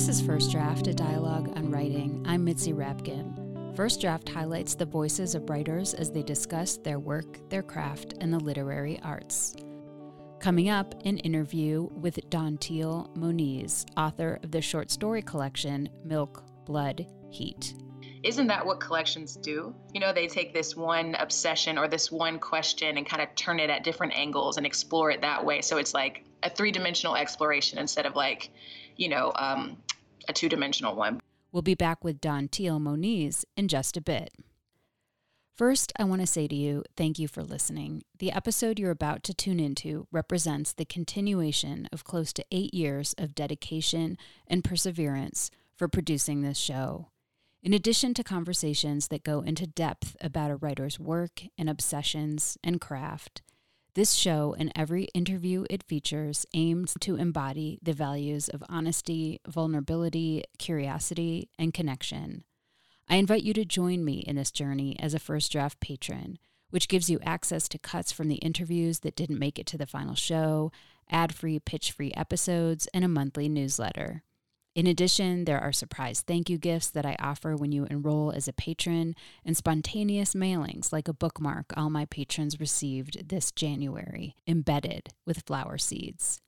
This is First Draft, a dialogue on writing. I'm Mitzi Rapkin. First Draft highlights the voices of writers as they discuss their work, their craft, and the literary arts. Coming up, an interview with Dantiel Moniz, author of the short story collection, Milk, Blood, Heat. Isn't that what collections do? You know, they take this one obsession or this one question and kind of turn it at different angles and explore it that way. So it's like a three-dimensional exploration instead of like, you know, a two-dimensional one. We'll be back with Dantiel Moniz in just a bit. First, I want to say to you, thank you for listening. The episode you're about to tune into represents the continuation of close to 8 years of dedication and perseverance for producing this show. In addition to conversations that go into depth about a writer's work and obsessions and craft, this show and every interview it features aims to embody the values of honesty, vulnerability, curiosity, and connection. I invite you to join me in this journey as a First Draft patron, which gives you access to cuts from the interviews that didn't make it to the final show, ad-free, pitch-free episodes, and a monthly newsletter. In addition, there are surprise thank you gifts that I offer when you enroll as a patron and spontaneous mailings like a bookmark all my patrons received this January, embedded with flower seeds.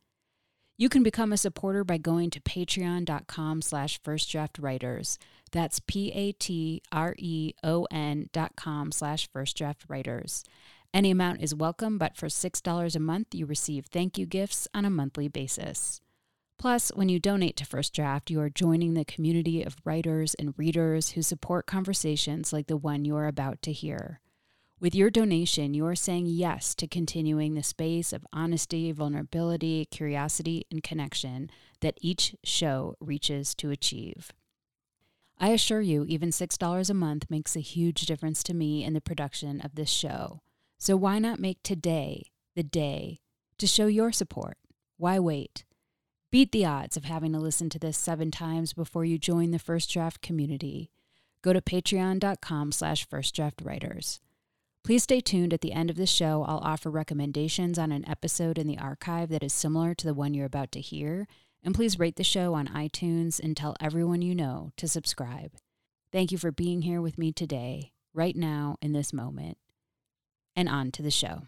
You can become a supporter by going to patreon.com/firstdraftwriters. That's patreon.com/firstdraftwriters. Any amount is welcome, but for $6 a month, you receive thank you gifts on a monthly basis. Plus, when you donate to First Draft, you are joining the community of writers and readers who support conversations like the one you are about to hear. With your donation, you are saying yes to continuing the space of honesty, vulnerability, curiosity, and connection that each show reaches to achieve. I assure you, even $6 a month makes a huge difference to me in the production of this show. So why not make today the day to show your support? Why wait? Beat the odds of having to listen to this 7 times before you join the First Draft community. Go to patreon.com/firstdraftwriters. Please stay tuned. At the end of the show, I'll offer recommendations on an episode in the archive that is similar to the one you're about to hear, and please rate the show on iTunes and tell everyone you know to subscribe. Thank you for being here with me today, right now, in this moment. And on to the show.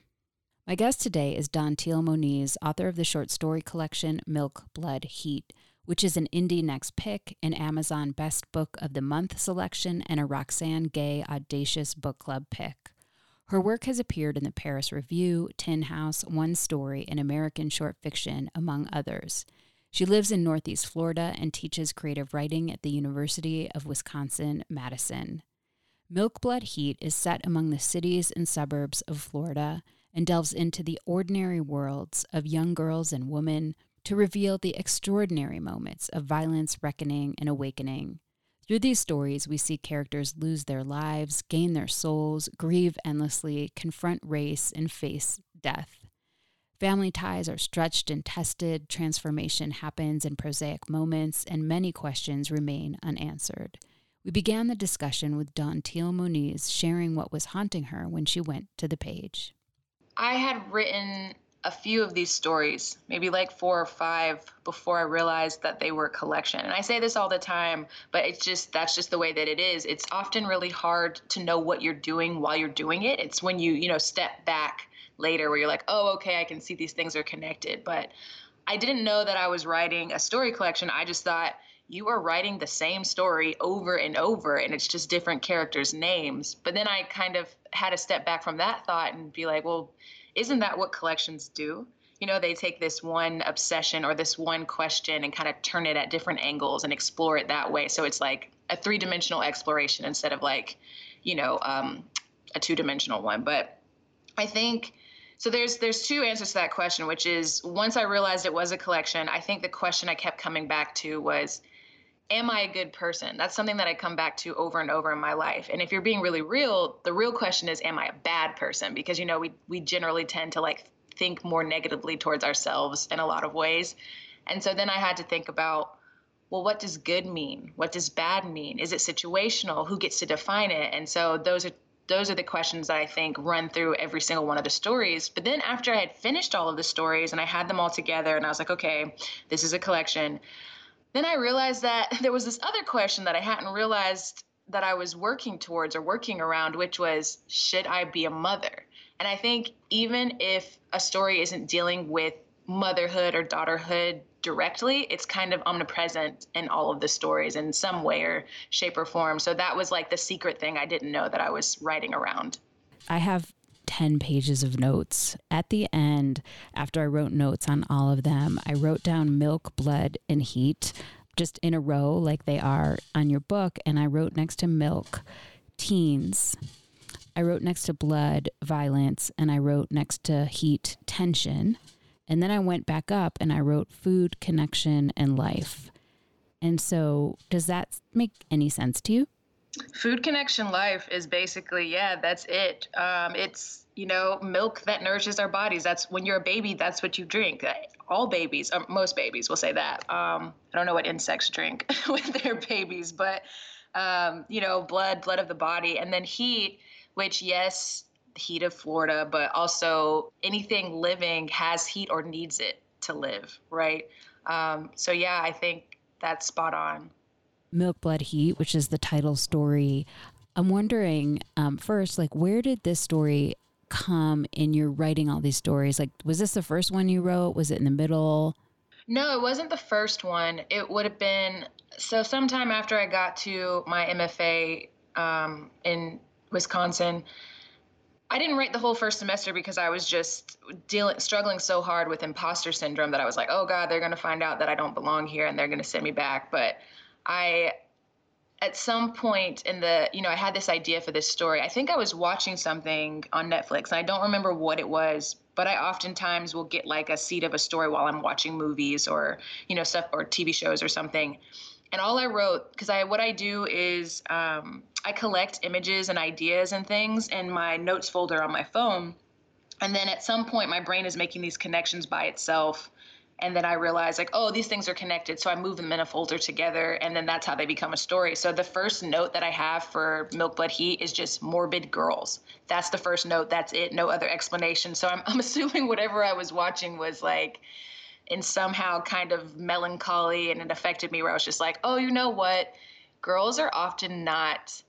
My guest today is Dantiel Moniz, author of the short story collection Milk, Blood, Heat, which is an Indie Next Pick, an Amazon Best Book of the Month selection, and a Roxanne Gay Audacious Book Club pick. Her work has appeared in the Paris Review, Tin House, One Story, and American Short Fiction, among others. She lives in Northeast Florida and teaches creative writing at the University of Wisconsin-Madison. Milk, Blood, Heat is set among the cities and suburbs of Florida and delves into the ordinary worlds of young girls and women to reveal the extraordinary moments of violence, reckoning, and awakening. Through these stories, we see characters lose their lives, gain their souls, grieve endlessly, confront race, and face death. Family ties are stretched and tested, transformation happens in prosaic moments, and many questions remain unanswered. We began the discussion with Dantiel Moniz sharing what was haunting her when she went to the page. I had written a few of these stories, maybe like 4 or 5, before I realized that they were a collection. And I say this all the time, but it's just, that's just the way that it is. It's often really hard to know what you're doing while you're doing it. It's when you step back later where you're like, oh, okay, I can see these things are connected. But I didn't know that I was writing a story collection. I just thought you are writing the same story over and over, and it's just different characters' names. But then I kind of had to step back from that thought and be like, well, isn't that what collections do? You know, they take this one obsession or this one question and kind of turn it at different angles and explore it that way. So it's like a three-dimensional exploration instead of like, a two-dimensional one. But I think, so there's 2 answers to that question, which is, once I realized it was a collection, I think the question I kept coming back to was, am I a good person? That's something that I come back to over and over in my life. And if you're being really real, the real question is, am I a bad person? Because, we generally tend to like think more negatively towards ourselves in a lot of ways. And so then I had to think about, well, what does good mean? What does bad mean? Is it situational? Who gets to define it? And so those are the questions that I think run through every single one of the stories. But then after I had finished all of the stories and I had them all together and I was like, okay, this is a collection, Then I realized that there was this other question that I hadn't realized that I was working towards or working around, which was, should I be a mother? And I think even if a story isn't dealing with motherhood or daughterhood directly, it's kind of omnipresent in all of the stories in some way or shape or form. So that was like the secret thing I didn't know that I was writing around. I have 10 pages of notes. At the end, after I wrote notes on all of them, I wrote down Milk, Blood, and Heat just in a row like they are on your book. And I wrote next to Milk, Teens. I wrote next to Blood, Violence. And I wrote next to Heat, Tension. And then I went back up and I wrote Food, Connection, and Life. And so does that make any sense to you? Food, Connection, Life is basically, yeah, that's it. It's, you know, milk that nourishes our bodies. That's when you're a baby, that's what you drink. All babies, most babies will say that. I don't know what insects drink with their babies, but, you know, blood of the body. And then heat, which, yes, heat of Florida, but also anything living has heat or needs it to live, right? So, yeah, I think that's spot on. Milk, Blood, Heat, which is the title story. I'm wondering, first, like, where did this story come in your writing all these stories? Like, was this the first one you wrote? Was it in the middle? No, it wasn't the first one. It would have been, so sometime after I got to my MFA in Wisconsin, I didn't write the whole first semester because I was just struggling so hard with imposter syndrome that I was like, oh God, they're going to find out that I don't belong here and they're going to send me back. But at some point in the, you know, I had this idea for this story. I think I was watching something on Netflix, and I don't remember what it was, but I oftentimes will get like a seed of a story while I'm watching movies or, you know, stuff or TV shows or something. And all I wrote, because what I do is I collect images and ideas and things in my notes folder on my phone. And then at some point, my brain is making these connections by itself. And then I realized, like, oh, these things are connected. So I move them in a folder together. And then that's how they become a story. So the first note that I have for Milk, Blood, Heat is just morbid girls. That's the first note. That's it. No other explanation. So I'm assuming whatever I was watching was like, and somehow kind of melancholy, and it affected me where I was just like, oh, you know what? Girls are often not,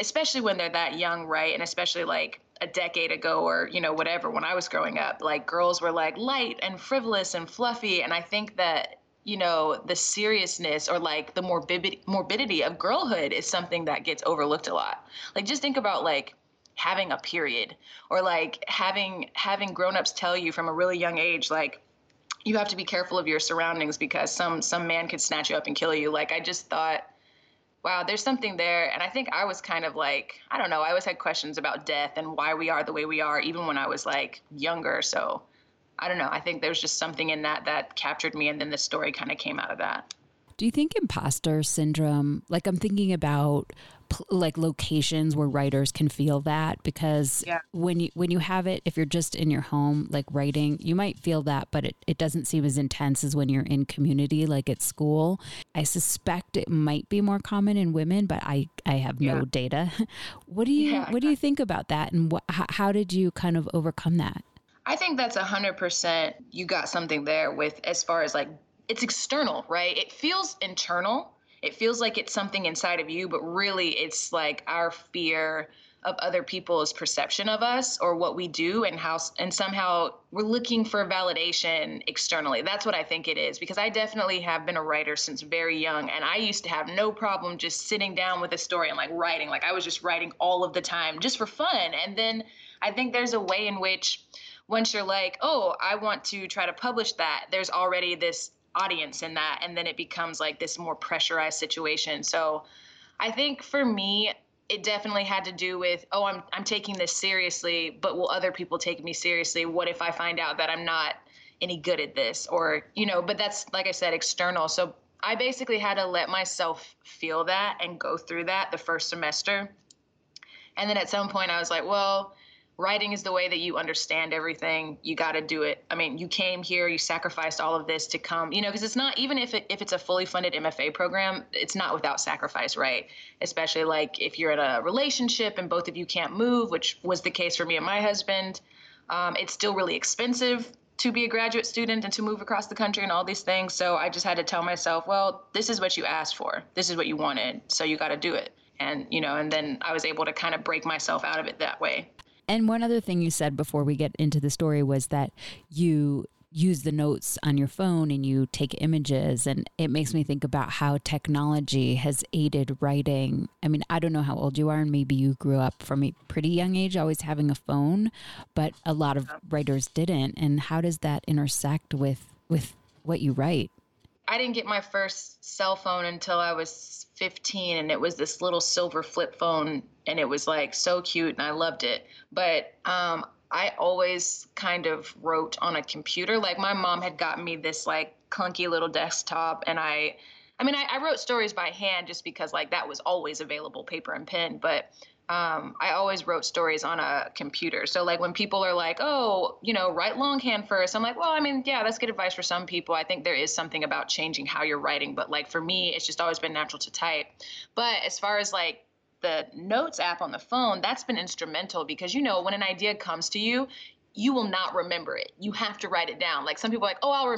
especially when they're that young, right? And especially like a decade ago or, you know, whatever, when I was growing up, like girls were like light and frivolous and fluffy. And I think that, you know, the seriousness or like the morbidity of girlhood is something that gets overlooked a lot. Like just think about like having a period or like having grownups tell you from a really young age, like, you have to be careful of your surroundings because some man could snatch you up and kill you. Like, I just thought, wow, there's something there. And I think I was kind of like, I don't know, I always had questions about death and why we are the way we are, even when I was like younger. So I don't know. I think there's just something in that captured me. And then the story kind of came out of that. Do you think imposter syndrome, like I'm thinking about like locations where writers can feel that, because yeah, when you have it, if you're just in your home, like writing, you might feel that, but it doesn't seem as intense as when you're in community, like at school. I suspect it might be more common in women, but I have no data. What do you think about that? And how did you kind of overcome that? I think that's 100%. You got something there with, as far as like, it's external, right? It feels internal. It feels like it's something inside of you, but really it's like our fear of other people's perception of us or what we do and how, and somehow we're looking for validation externally. That's what I think it is, because I definitely have been a writer since very young, and I used to have no problem just sitting down with a story and like writing. Like I was just writing all of the time just for fun. And then I think there's a way in which once you're like, oh, I want to try to publish that, there's already this audience in that, and then it becomes like this more pressurized situation. So I think for me, it definitely had to do with, oh, I'm taking this seriously, but will other people take me seriously? What if I find out that I'm not any good at this? Or, you know, but that's, like I said, external. So I basically had to let myself feel that and go through that the first semester. And then at some point I was like, well, writing is the way that you understand everything. You got to do it. I mean, you came here, you sacrificed all of this to come, you know, because it's not, even if it's a fully funded MFA program, it's not without sacrifice, right? Especially like if you're in a relationship and both of you can't move, which was the case for me and my husband, it's still really expensive. to be a graduate student and to move across the country and all these things. So I just had to tell myself, well, this is what you asked for. This is what you wanted. So you got to do it. And, you know, and then I was able to kind of break myself out of it that way. And one other thing you said before we get into the story was that you use the notes on your phone and you take images. And it makes me think about how technology has aided writing. I mean, I don't know how old you are, and maybe you grew up from a pretty young age always having a phone, but a lot of writers didn't. And how does that intersect with what you write? I didn't get my first cell phone until I was 15, and it was this little silver flip phone, and it was like so cute and I loved it. But I always kind of wrote on a computer. Like my mom had gotten me this like clunky little desktop, and I mean I wrote stories by hand just because like that was always available, paper and pen, but I always wrote stories on a computer. So like when people are like, oh, you know, write longhand first, I'm like, well, I mean, yeah, that's good advice for some people. I think there is something about changing how you're writing, but like for me, it's just always been natural to type. But as far as like the notes app on the phone, that's been instrumental because, you know, when an idea comes to you, you will not remember it. You have to write it down. Like some people are like, oh, I'll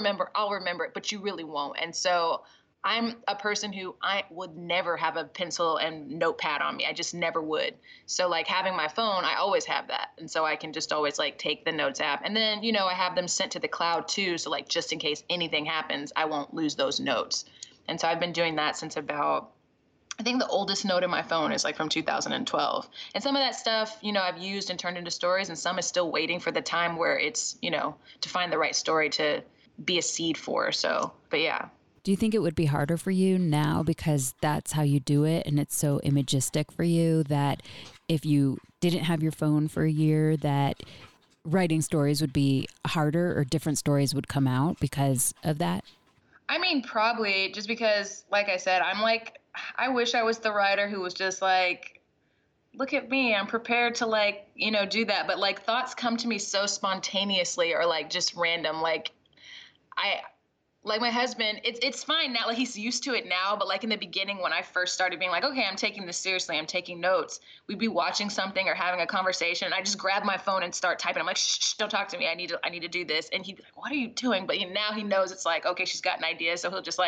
remember it, but you really won't. And so I'm a person who I would never have a pencil and notepad on me. I just never would. So like having my phone, I always have that. And so I can just always like take the notes app, and then, you know, I have them sent to the cloud too. So like, just in case anything happens, I won't lose those notes. And so I've been doing that since about, I think the oldest note in my phone is like from 2012. And some of that stuff, you know, I've used and turned into stories, and some is still waiting for the time where it's, you know, to find the right story to be a seed for. So, but yeah. Do you think it would be harder for you now because that's how you do it and it's so imagistic for you, that if you didn't have your phone for a year, that writing stories would be harder or different stories would come out because of that? I mean, probably, just because, like I said, I'm like, I wish I was the writer who was just like, look at me, I'm prepared to like, you know, do that. But like thoughts come to me so spontaneously or like just random. Like my husband, it's fine now, like he's used to it now. But like in the beginning, when I first started being like, okay, I'm taking this seriously, I'm taking notes, we'd be watching something or having a conversation, and I just grab my phone and start typing. I'm like, shh, don't talk to me. I need to do this. And he'd be like, what are you doing? But now he knows it's like, okay, she's got an idea. So he'll just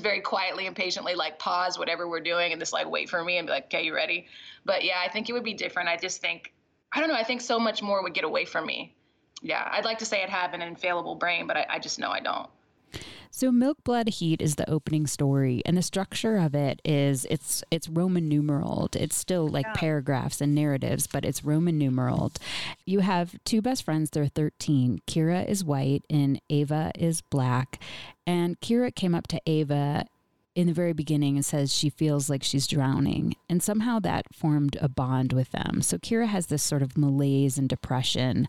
very quietly and patiently like pause whatever we're doing and just like wait for me and be like, okay, you ready? But yeah, I think it would be different. I think so much more would get away from me. Yeah. I'd like to say I'd have an infallible brain, but I just know I don't. So Milk, Blood, Heat is the opening story, and the structure of it is it's Roman numeraled. It's still like paragraphs and narratives, but it's Roman numeraled. You have two best friends. They're 13. Kira is white and Ava is black. And Kira came up to Ava in the very beginning and says she feels like she's drowning. And somehow that formed a bond with them. So Kira has this sort of malaise and depression.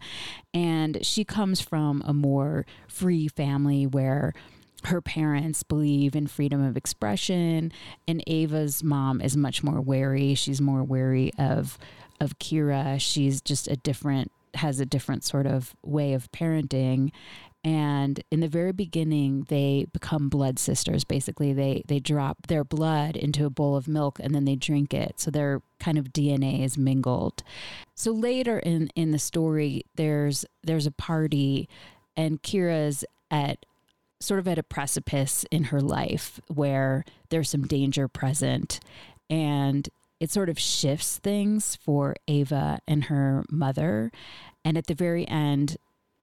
And she comes from a more free family where her parents believe in freedom of expression, and Ava's mom is much more wary. She's more wary of Kira. She's just has a different sort of way of parenting. And in the very beginning, they become blood sisters. Basically, they drop their blood into a bowl of milk and then they drink it. So their kind of DNA is mingled. So later in the story, there's a party, and Kira's sort of at a precipice in her life where there's some danger present, and it sort of shifts things for Ava and her mother. And at the very end,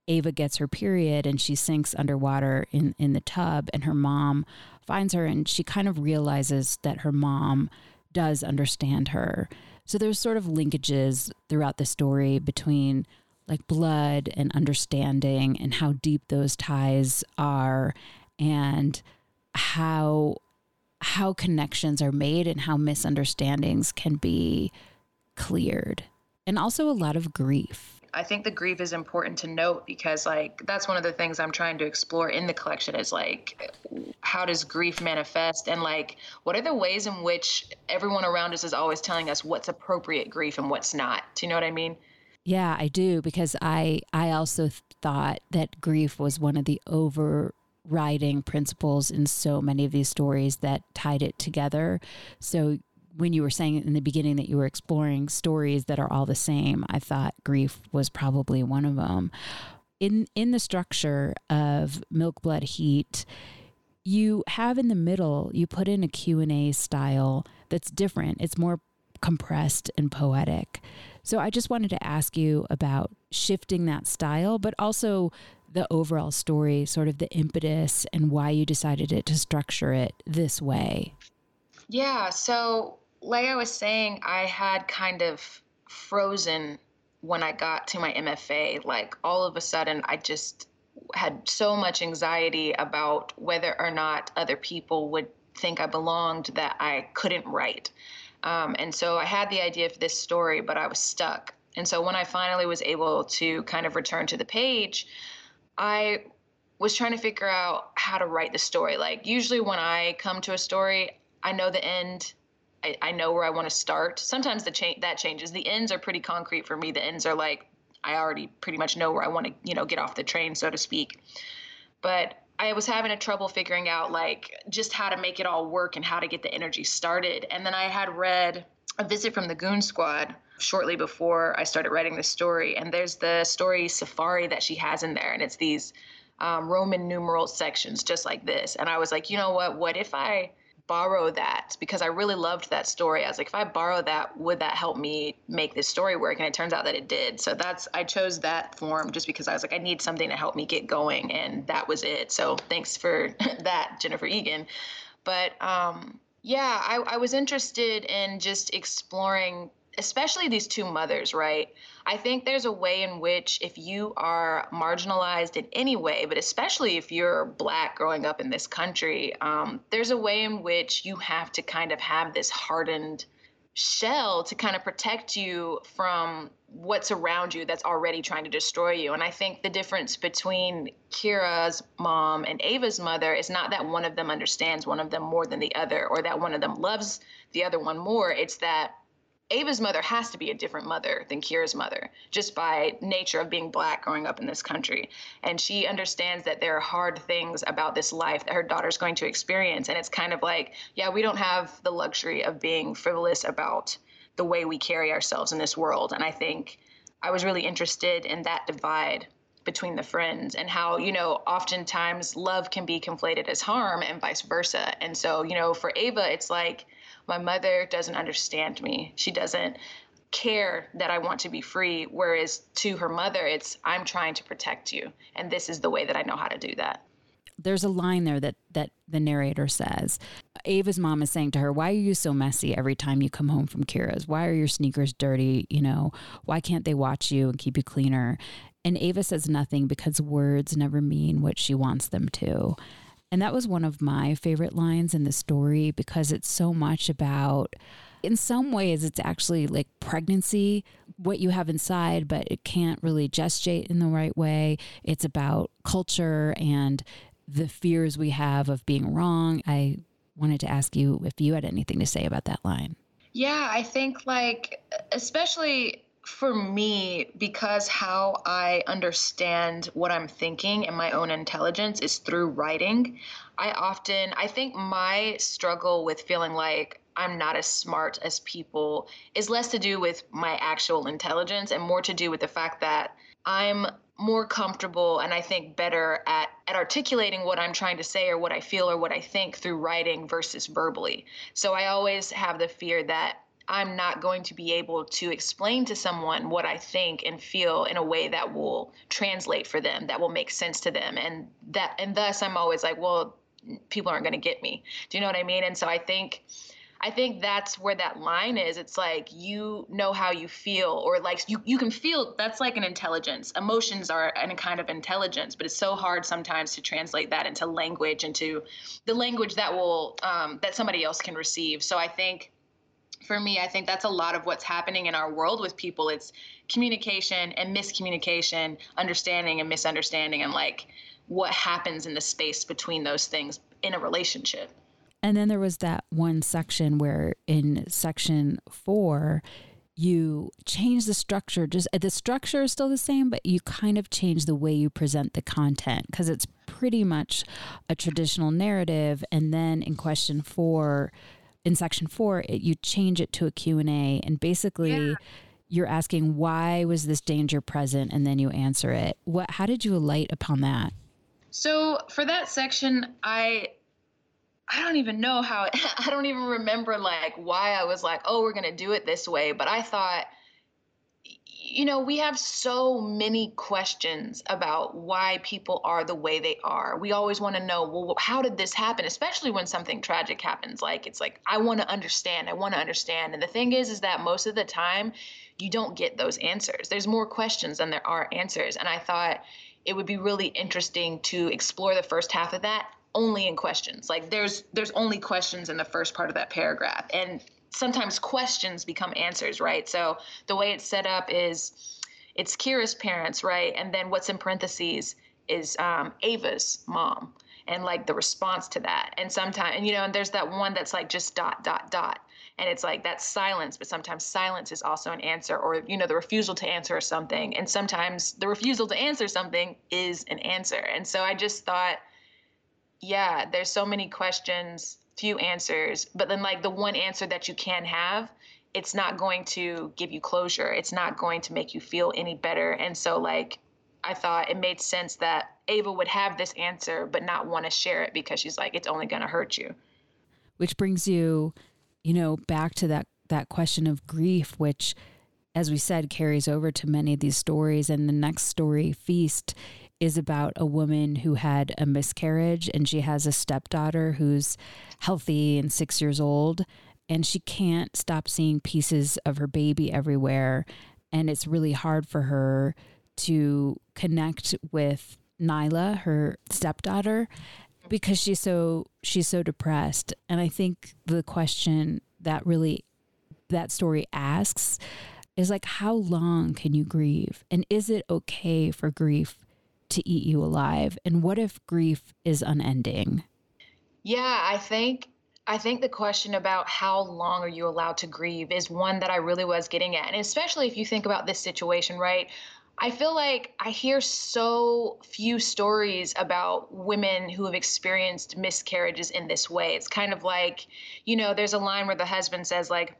Ava gets her period and she sinks underwater in the tub, and her mom finds her, and she kind of realizes that her mom does understand her. So there's sort of linkages throughout the story between like blood and understanding and how deep those ties are, and how connections are made and how misunderstandings can be cleared. And also a lot of grief. I think the grief is important to note because like that's one of the things I'm trying to explore in the collection is like, how does grief manifest, and like what are the ways in which everyone around us is always telling us what's appropriate grief and what's not? Do you know what I mean? Yeah, I do, because I also thought that grief was one of the overriding principles in so many of these stories that tied it together. So when you were saying in the beginning that you were exploring stories that are all the same, I thought grief was probably one of them. in the structure of Milk, Blood, Heat, you have in the middle, you put in a Q&A style that's different. It's more compressed and poetic. So I just wanted to ask you about shifting that style, but also the overall story, sort of the impetus and why you decided to structure it this way. Yeah. So like I was saying, I had kind of frozen when I got to my MFA. Like all of a sudden, I just had so much anxiety about whether or not other people would think I belonged that I couldn't write. And so I had the idea for this story, but I was stuck. And so when I finally was able to kind of return to the page, I was trying to figure out how to write the story. Like usually when I come to a story, I know the end. I know where I want to start. Sometimes that changes. The ends are pretty concrete for me. The ends are like, I already pretty much know where I want to, get off the train, so to speak. But I was having trouble figuring out like just how to make it all work and how to get the energy started. And then I had read A Visit from the Goon Squad shortly before I started writing this story. And there's the story Safari that she has in there. And it's these Roman numeral sections just like this. And I was like, you know what? What if I borrow that? Because I really loved that story. I was like, if I borrow that, would that help me make this story work? And it turns out that it did. So I chose that form just because I was like, I need something to help me get going. And that was it. So thanks for that, Jennifer Egan. But I was interested in just exploring, especially these two mothers, right? I think there's a way in which if you are marginalized in any way, but especially if you're Black growing up in this country, there's a way in which you have to kind of have this hardened shell to kind of protect you from what's around you that's already trying to destroy you. And I think the difference between Kira's mom and Ava's mother is not that one of them understands one of them more than the other, or that one of them loves the other one more. It's that Ava's mother has to be a different mother than Kira's mother, just by nature of being Black growing up in this country. And she understands that there are hard things about this life that her daughter's going to experience. And it's kind of like, yeah, we don't have the luxury of being frivolous about the way we carry ourselves in this world. And I think I was really interested in that divide between the friends and how, oftentimes love can be conflated as harm and vice versa. And so, for Ava, it's like, my mother doesn't understand me. She doesn't care that I want to be free. Whereas to her mother, it's, I'm trying to protect you. And this is the way that I know how to do that. There's a line there that the narrator says. Ava's mom is saying to her, why are you so messy every time you come home from Kira's? Why are your sneakers dirty? Why can't they watch you and keep you cleaner? And Ava says nothing because words never mean what she wants them to. And that was one of my favorite lines in the story because it's so much about, in some ways, it's actually like pregnancy, what you have inside, but it can't really gestate in the right way. It's about culture and the fears we have of being wrong. I wanted to ask you if you had anything to say about that line. Yeah, I think like, especially for me, because how I understand what I'm thinking and my own intelligence is through writing, I think my struggle with feeling like I'm not as smart as people is less to do with my actual intelligence and more to do with the fact that I'm more comfortable and I think better at articulating what I'm trying to say or what I feel or what I think through writing versus verbally. So I always have the fear that I'm not going to be able to explain to someone what I think and feel in a way that will translate for them, that will make sense to them. And thus I'm always like, well, people aren't going to get me. Do you know what I mean? And so I think that's where that line is. It's like, how you feel, or like you can feel, that's like an intelligence. Emotions are a kind of intelligence, but it's so hard sometimes to translate that into language, into the language that will, that somebody else can receive. So I think that's a lot of what's happening in our world with people. It's communication and miscommunication, understanding and misunderstanding, and like what happens in the space between those things in a relationship. And then there was that one section where in section 4, you change the structure. Just the structure is still the same, but you kind of change the way you present the content because it's pretty much a traditional narrative. And then in in section 4, you change it to a Q&A, and basically you're asking, why was this danger present? And then you answer it. How did you alight upon that? So for that section, I don't even know how, I don't even remember like why I was like, oh, we're going to do it this way. But I thought, you know, we have so many questions about why people are the way they are. We always want to know, well, how did this happen? Especially when something tragic happens. Like, it's like, I want to understand. And the thing is that most of the time you don't get those answers. There's more questions than there are answers. And I thought it would be really interesting to explore the first half of that only in questions. Like there's only questions in the first part of that paragraph, and sometimes questions become answers, right? So the way it's set up is it's Kira's parents, right? And then what's in parentheses is Ava's mom and like the response to that. And sometimes, and you know, and there's that one that's like just ... And it's like that's silence, but sometimes silence is also an answer, or, you know, the refusal to answer or something. And sometimes the refusal to answer something is an answer. And so I just thought, yeah, there's so many questions, few answers, but then like the one answer that you can have, it's not going to give you closure. It's not going to make you feel any better. And so like, I thought it made sense that Ava would have this answer, but not want to share it because she's like, it's only going to hurt you. Which brings you, you know, back to that question of grief, which, as we said, carries over to many of these stories. And the next story, Feast, is about a woman who had a miscarriage, and she has a stepdaughter who's healthy and 6 years old, and she can't stop seeing pieces of her baby everywhere. And it's really hard for her to connect with Nyla, her stepdaughter, because she's so depressed. And I think the question that really that story asks is like, how long can you grieve? And is it okay for grief to eat you alive? And what if grief is unending? Yeah, I think the question about how long are you allowed to grieve is one that I really was getting at. And especially if you think about this situation, right? I feel like I hear so few stories about women who have experienced miscarriages in this way. It's kind of like, you know, there's a line where the husband says like,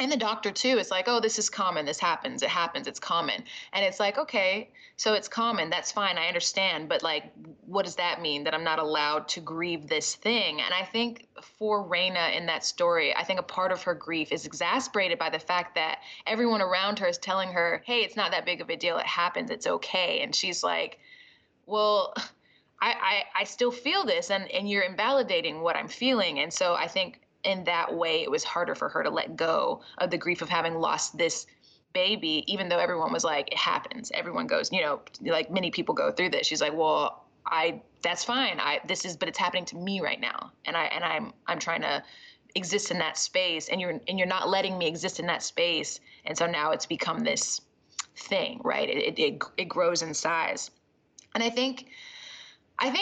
and the doctor too, is like, oh, this is common. This happens. It happens. It's common. And it's like, okay, so it's common. That's fine. I understand. But like, what does that mean that I'm not allowed to grieve this thing? And I think for Raina in that story, I think a part of her grief is exasperated by the fact that everyone around her is telling her, hey, it's not that big of a deal. It happens. It's okay. And she's like, well, I still feel this and you're invalidating what I'm feeling. And so I think in that way, it was harder for her to let go of the grief of having lost this baby, even though everyone was like, it happens. Everyone goes, you know, like many people go through this. She's like, well, that's fine. But it's happening to me right now. And I'm trying to exist in that space, and you're not letting me exist in that space. And so now it's become this thing, right? It grows in size. And I think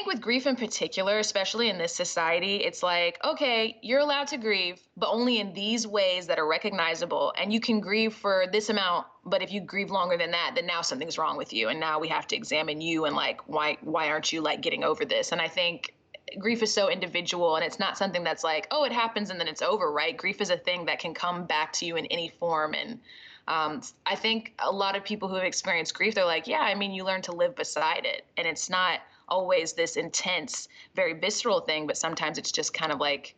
with grief in particular, especially in this society, it's like, okay, you're allowed to grieve, but only in these ways that are recognizable. And you can grieve for this amount, but if you grieve longer than that, then now something's wrong with you. And now we have to examine you and like, why aren't you like getting over this? And I think grief is so individual, and it's not something that's like, oh, it happens and then it's over, right? Grief is a thing that can come back to you in any form. And I think a lot of people who have experienced grief, they're like, yeah, I mean, you learn to live beside it. And it's not always this intense, very visceral thing, but sometimes it's just kind of like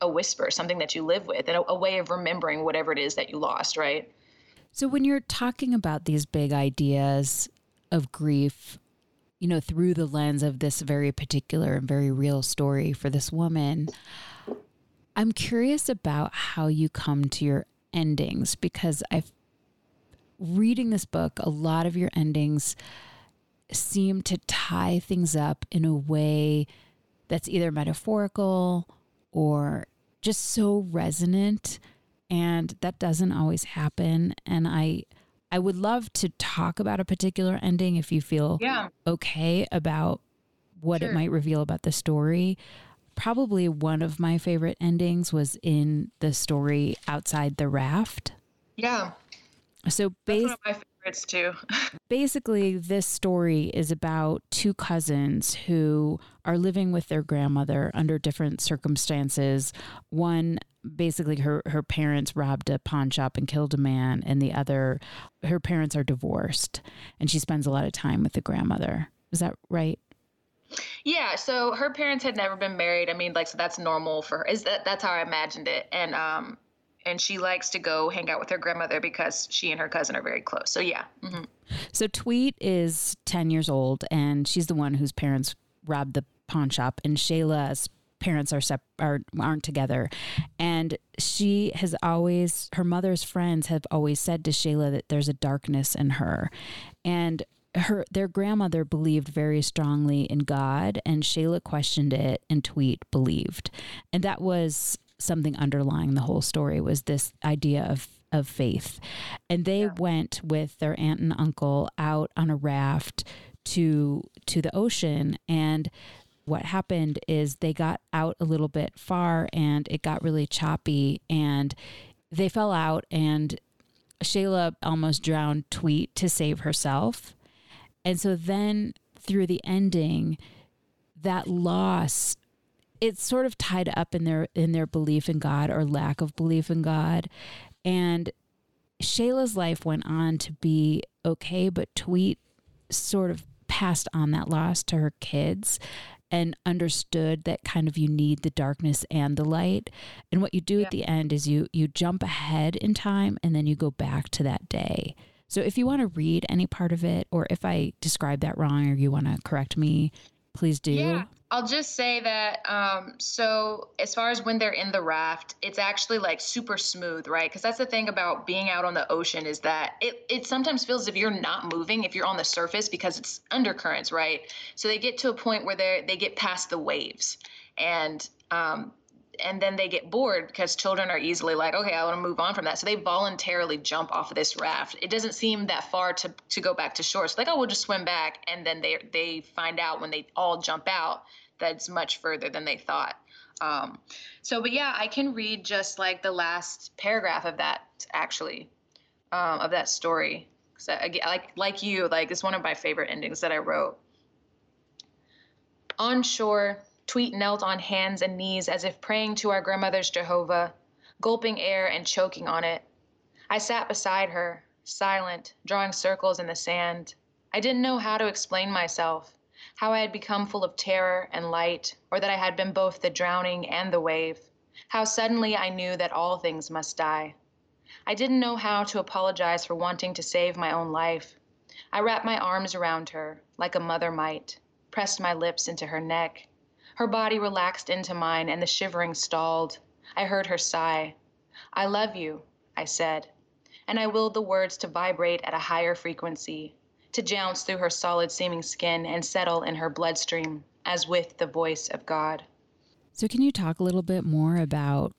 a whisper, something that you live with, and a way of remembering whatever it is that you lost, right? So when you're talking about these big ideas of grief, you know, through the lens of this very particular and very real story for this woman, I'm curious about how you come to your endings, because I've reading this book, a lot of your endings seem to tie things up in a way that's either metaphorical or just so resonant. And that doesn't always happen. And I would love to talk about a particular ending if you feel okay about what it might reveal about the story. Probably one of my favorite endings was in the story Outside the Raft. Yeah. So based favorites too. Basically, this story is about two cousins who are living with their grandmother under different circumstances. One, basically her parents robbed a pawn shop and killed a man, and the other, her parents are divorced, and she spends a lot of time with the grandmother. Is that right? Yeah. So her parents had never been married. I mean, like, so that's normal for her. That's how I imagined it. And she likes to go hang out with her grandmother because she and her cousin are very close. So yeah. Mm-hmm. So Tweet is 10 years old, and she's the one whose parents robbed the pawn shop, and Shayla's parents aren't together. And she has always, her mother's friends have always said to Shayla that there's a darkness in her, and their grandmother believed very strongly in God, and Shayla questioned it, and Tweet believed. And that was something underlying the whole story, was this idea of faith. And they went with their aunt and uncle out on a raft to the ocean. And what happened is they got out a little bit far, and it got really choppy, and they fell out, and Shayla almost drowned Tweet to save herself. And so then through the ending, that loss, it's sort of tied up in their belief in God, or lack of belief in God. And Shayla's life went on to be okay, but Tweet sort of passed on that loss to her kids and understood that kind of you need the darkness and the light. And what you do at the end is you jump ahead in time, and then you go back to that day. So if you want to read any part of it, or if I describe that wrong, or you want to correct me, please do. Yeah, I'll just say that, so as far as when they're in the raft, it's actually like super smooth, right? Because that's the thing about being out on the ocean, is that it sometimes feels as if you're not moving if you're on the surface, because it's undercurrents, right? So they get to a point where they get past the waves, and then they get bored, because children are easily like, okay, I want to move on from that. So they voluntarily jump off of this raft. It doesn't seem that far to go back to shore. So like, oh, we'll just swim back. And then they find out when they all jump out that it's much further than they thought. But yeah, I can read just like the last paragraph of that, actually, of that story. Because like it's one of my favorite endings that I wrote. On shore, Tweet knelt on hands and knees as if praying to our grandmother's Jehovah, gulping air and choking on it. I sat beside her, silent, drawing circles in the sand. I didn't know how to explain myself, how I had become full of terror and light, or that I had been both the drowning and the wave, how suddenly I knew that all things must die. I didn't know how to apologize for wanting to save my own life. I wrapped my arms around her, like a mother might, pressed my lips into her neck. Her body relaxed into mine, and the shivering stalled. I heard her sigh. "I love you," I said, and I willed the words to vibrate at a higher frequency, to jounce through her solid-seeming skin and settle in her bloodstream, as with the voice of God. So can you talk a little bit more about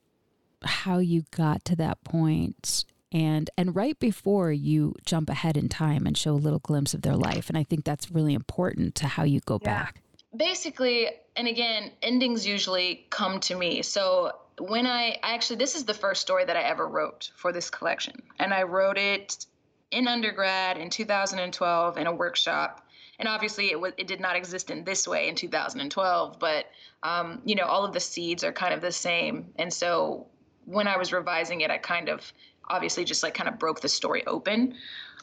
how you got to that point? And right before you jump ahead in time and show a little glimpse of their life, and I think that's really important to how you go back. Basically, and again, endings usually come to me. So when this is the first story that I ever wrote for this collection. And I wrote it in undergrad in 2012 in a workshop. And obviously it did not exist in this way in 2012, but, all of the seeds are kind of the same. And so when I was revising it, I kind of obviously just like kind of broke the story open.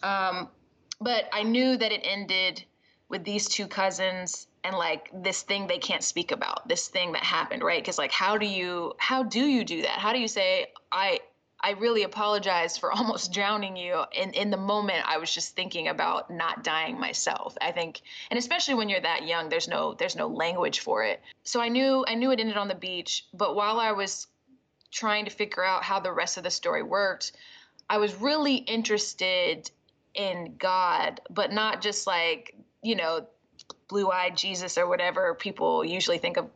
But I knew that it ended with these two cousins and like this thing they can't speak about, this thing that happened, right? Because like, how do you do that? How do you say, I really apologize for almost drowning you? And in the moment, I was just thinking about not dying myself, I think. And especially when you're that young, there's no language for it. So I knew it ended on the beach, but while I was trying to figure out how the rest of the story worked, I was really interested in God, but not just like, blue-eyed Jesus or whatever people usually think of,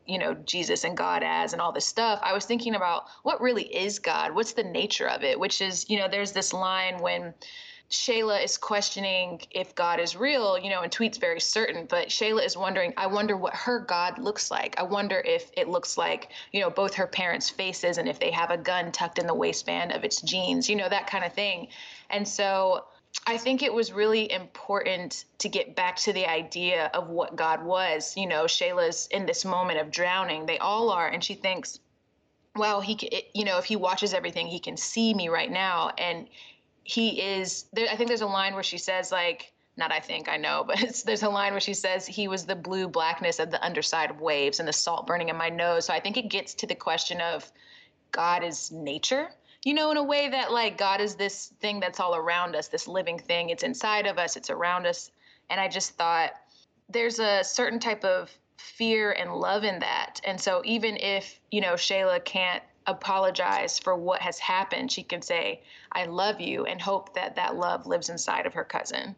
Jesus and God as and all this stuff. I was thinking about what really is God? What's the nature of it? Which is, there's this line when Shayla is questioning if God is real, and Tweet's very certain, but Shayla is wondering, I wonder what her God looks like. I wonder if it looks like, both her parents' faces and if they have a gun tucked in the waistband of its jeans, that kind of thing. And so I think it was really important to get back to the idea of what God was. You know, Shayla's in this moment of drowning. They all are. And she thinks, well, if he watches everything, he can see me right now. And he is there. I think there's a line where she says, like, not I think, I know, but there's a line where she says he was the blue blackness of the underside of waves and the salt burning in my nose. So I think it gets to the question of God is nature, you know, in a way that, like, God is this thing that's all around us, this living thing. It's inside of us. It's around us. And I just thought there's a certain type of fear and love in that. And so even if, you know, Shayla can't apologize for what has happened, she can say, I love you, and hope that that love lives inside of her cousin.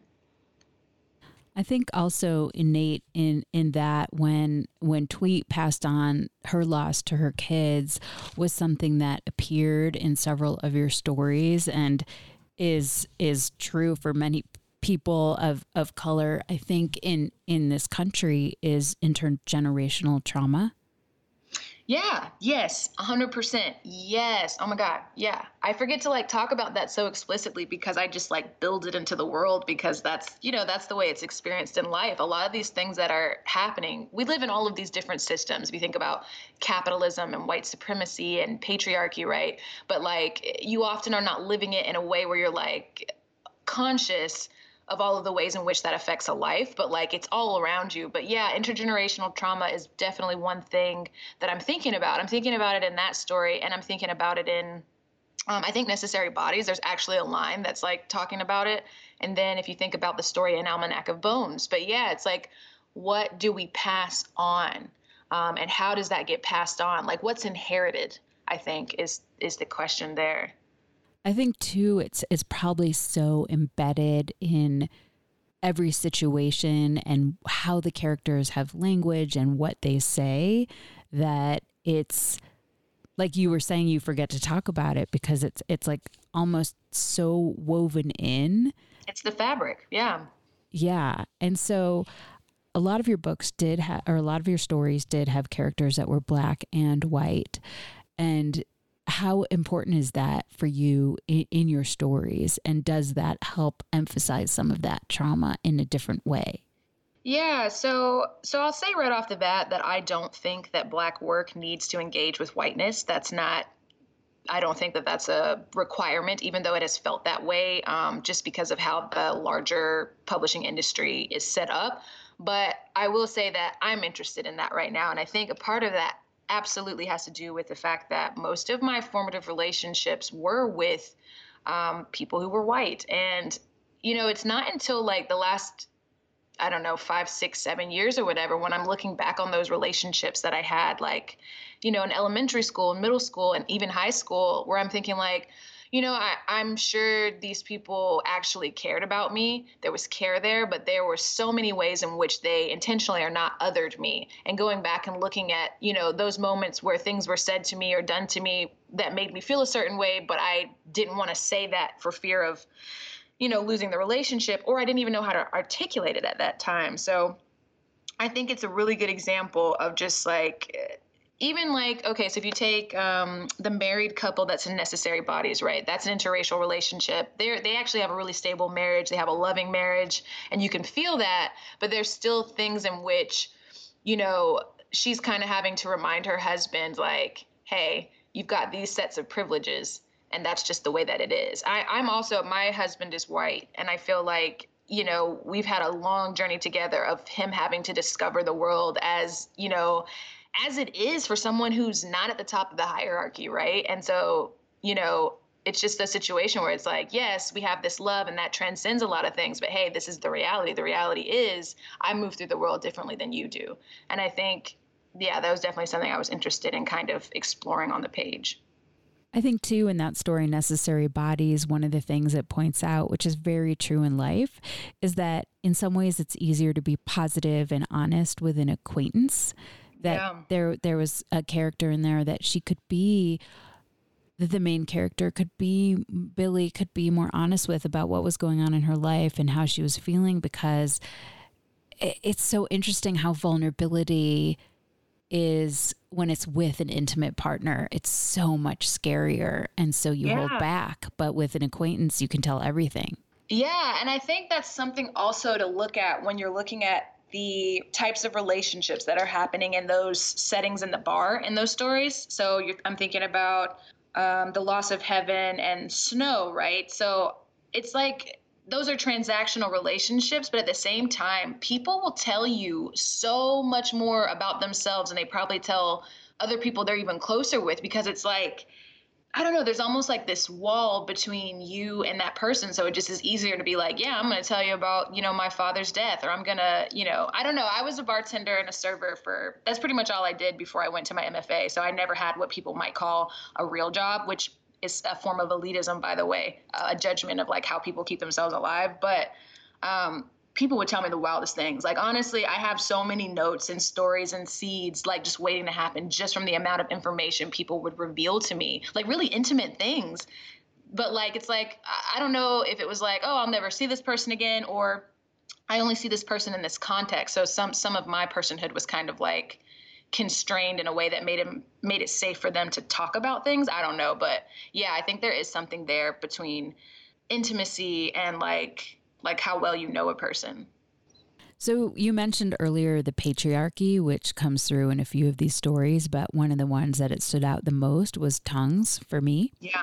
I think also innate in that when Tweet passed on her loss to her kids was something that appeared in several of your stories and is true for many people of color, I think, in this country, is intergenerational trauma. Yeah. Yes. 100%. Yes. Oh my God. Yeah. I forget to talk about that so explicitly because I just build it into the world, because that's, you know, that's the way it's experienced in life. A lot of these things that are happening, we live in all of these different systems. We think about capitalism and white supremacy and patriarchy, right? But you often are not living it in a way where you're conscious of all of the ways in which that affects a life, but it's all around you. But yeah, intergenerational trauma is definitely one thing that I'm thinking about. I'm thinking about it in that story, and I'm thinking about it in, I think, Necessary Bodies. There's actually a line that's talking about it. And then if you think about the story in Almanac of Bones, but yeah, it's what do we pass on? And how does that get passed on? What's inherited, I think, is the question there. I think too, it's probably so embedded in every situation and how the characters have language and what they say, that it's like you were saying, you forget to talk about it because it's almost so woven in. It's the fabric. Yeah. Yeah. And so a lot of your books a lot of your stories did have characters that were Black and white. And how important is that for you in your stories? And does that help emphasize some of that trauma in a different way? Yeah. So I'll say right off the bat that I don't think that Black work needs to engage with whiteness. I don't think that that's a requirement, even though it has felt that way, just because of how the larger publishing industry is set up. But I will say that I'm interested in that right now. And I think a part of that absolutely has to do with the fact that most of my formative relationships were with people who were white. And, you know, it's not until the last, I don't know, 5, 6, 7 years or whatever, when I'm looking back on those relationships that I had, in elementary school and middle school and even high school, where I'm thinking I'm sure these people actually cared about me. There was care there, but there were so many ways in which they intentionally or not othered me. And going back and looking at, those moments where things were said to me or done to me that made me feel a certain way, but I didn't want to say that for fear of, losing the relationship, or I didn't even know how to articulate it at that time. So I think it's a really good example of just okay, so if you take the married couple that's in Necessary Bodies, right? That's an interracial relationship. They actually have a really stable marriage. They have a loving marriage, and you can feel that, but there's still things in which, she's kind of having to remind her husband, hey, you've got these sets of privileges, and that's just the way that it is. I'm also, my husband is white, and I feel we've had a long journey together of him having to discover the world as it is for someone who's not at the top of the hierarchy, right? And so, it's just a situation where it's yes, we have this love and that transcends a lot of things, but hey, this is the reality. The reality is I move through the world differently than you do. And I think, yeah, that was definitely something I was interested in kind of exploring on the page. I think too, in that story, Necessary Bodies, one of the things it points out, which is very true in life, is that in some ways it's easier to be positive and honest with an acquaintance. That yeah. There was a character in there that she could be, the main character could be, Billy could be more honest with about what was going on in her life and how she was feeling, because it's so interesting how vulnerability is when it's with an intimate partner. It's so much scarier. And so you hold back, but with an acquaintance, you can tell everything. Yeah, and I think that's something also to look at when you're looking at the types of relationships that are happening in those settings in the bar in those stories. So I'm thinking about The Loss of Heaven and Snow, right? So it's like those are transactional relationships, but at the same time, people will tell you so much more about themselves, and they probably tell other people they're even closer with, because it's like, I don't know, there's almost like this wall between you and that person. So it just is easier to be like, yeah, I'm going to tell you about, you know, my father's death, or I'm going to, you know, I don't know. I was a bartender and a server for, that's pretty much all I did before I went to my MFA. So I never had what people might call a real job, which is a form of elitism, by the way, a judgment of like how people keep themselves alive. But, people would tell me the wildest things. Like, honestly, I have so many notes and stories and seeds, like, just waiting to happen just from the amount of information people would reveal to me, like really intimate things. But like, it's like, I don't know if it was like, oh, I'll never see this person again, or I only see this person in this context. So some of my personhood was kind of like constrained in a way that made it safe for them to talk about things. I don't know. But yeah, I think there is something there between intimacy and like how well you know a person. So you mentioned earlier the patriarchy, which comes through in a few of these stories, but one of the ones that it stood out the most was Tongues for me. Yeah.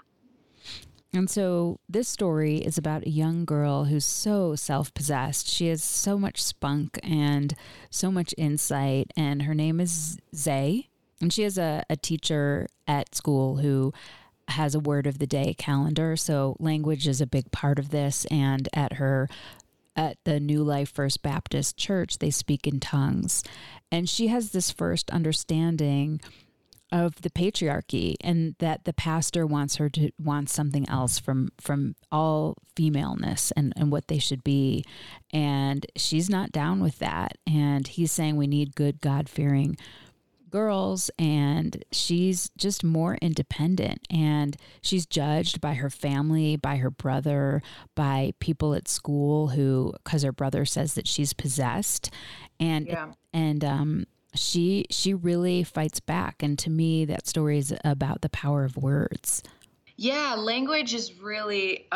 And so this story is about a young girl who's so self-possessed. She has so much spunk and so much insight, and her name is Zay, and she has a teacher at school who has a word of the day calendar. So language is a big part of this. And at the New Life First Baptist Church, they speak in tongues. And she has this first understanding of the patriarchy, and that the pastor wants something else from all femaleness and what they should be. And she's not down with that. And he's saying we need good God-fearing girls, and she's just more independent, and she's judged by her family, by her brother, by people at school who, because her brother says that she's possessed, and yeah. And she really fights back. And to me, that story is about the power of words. Yeah, language is really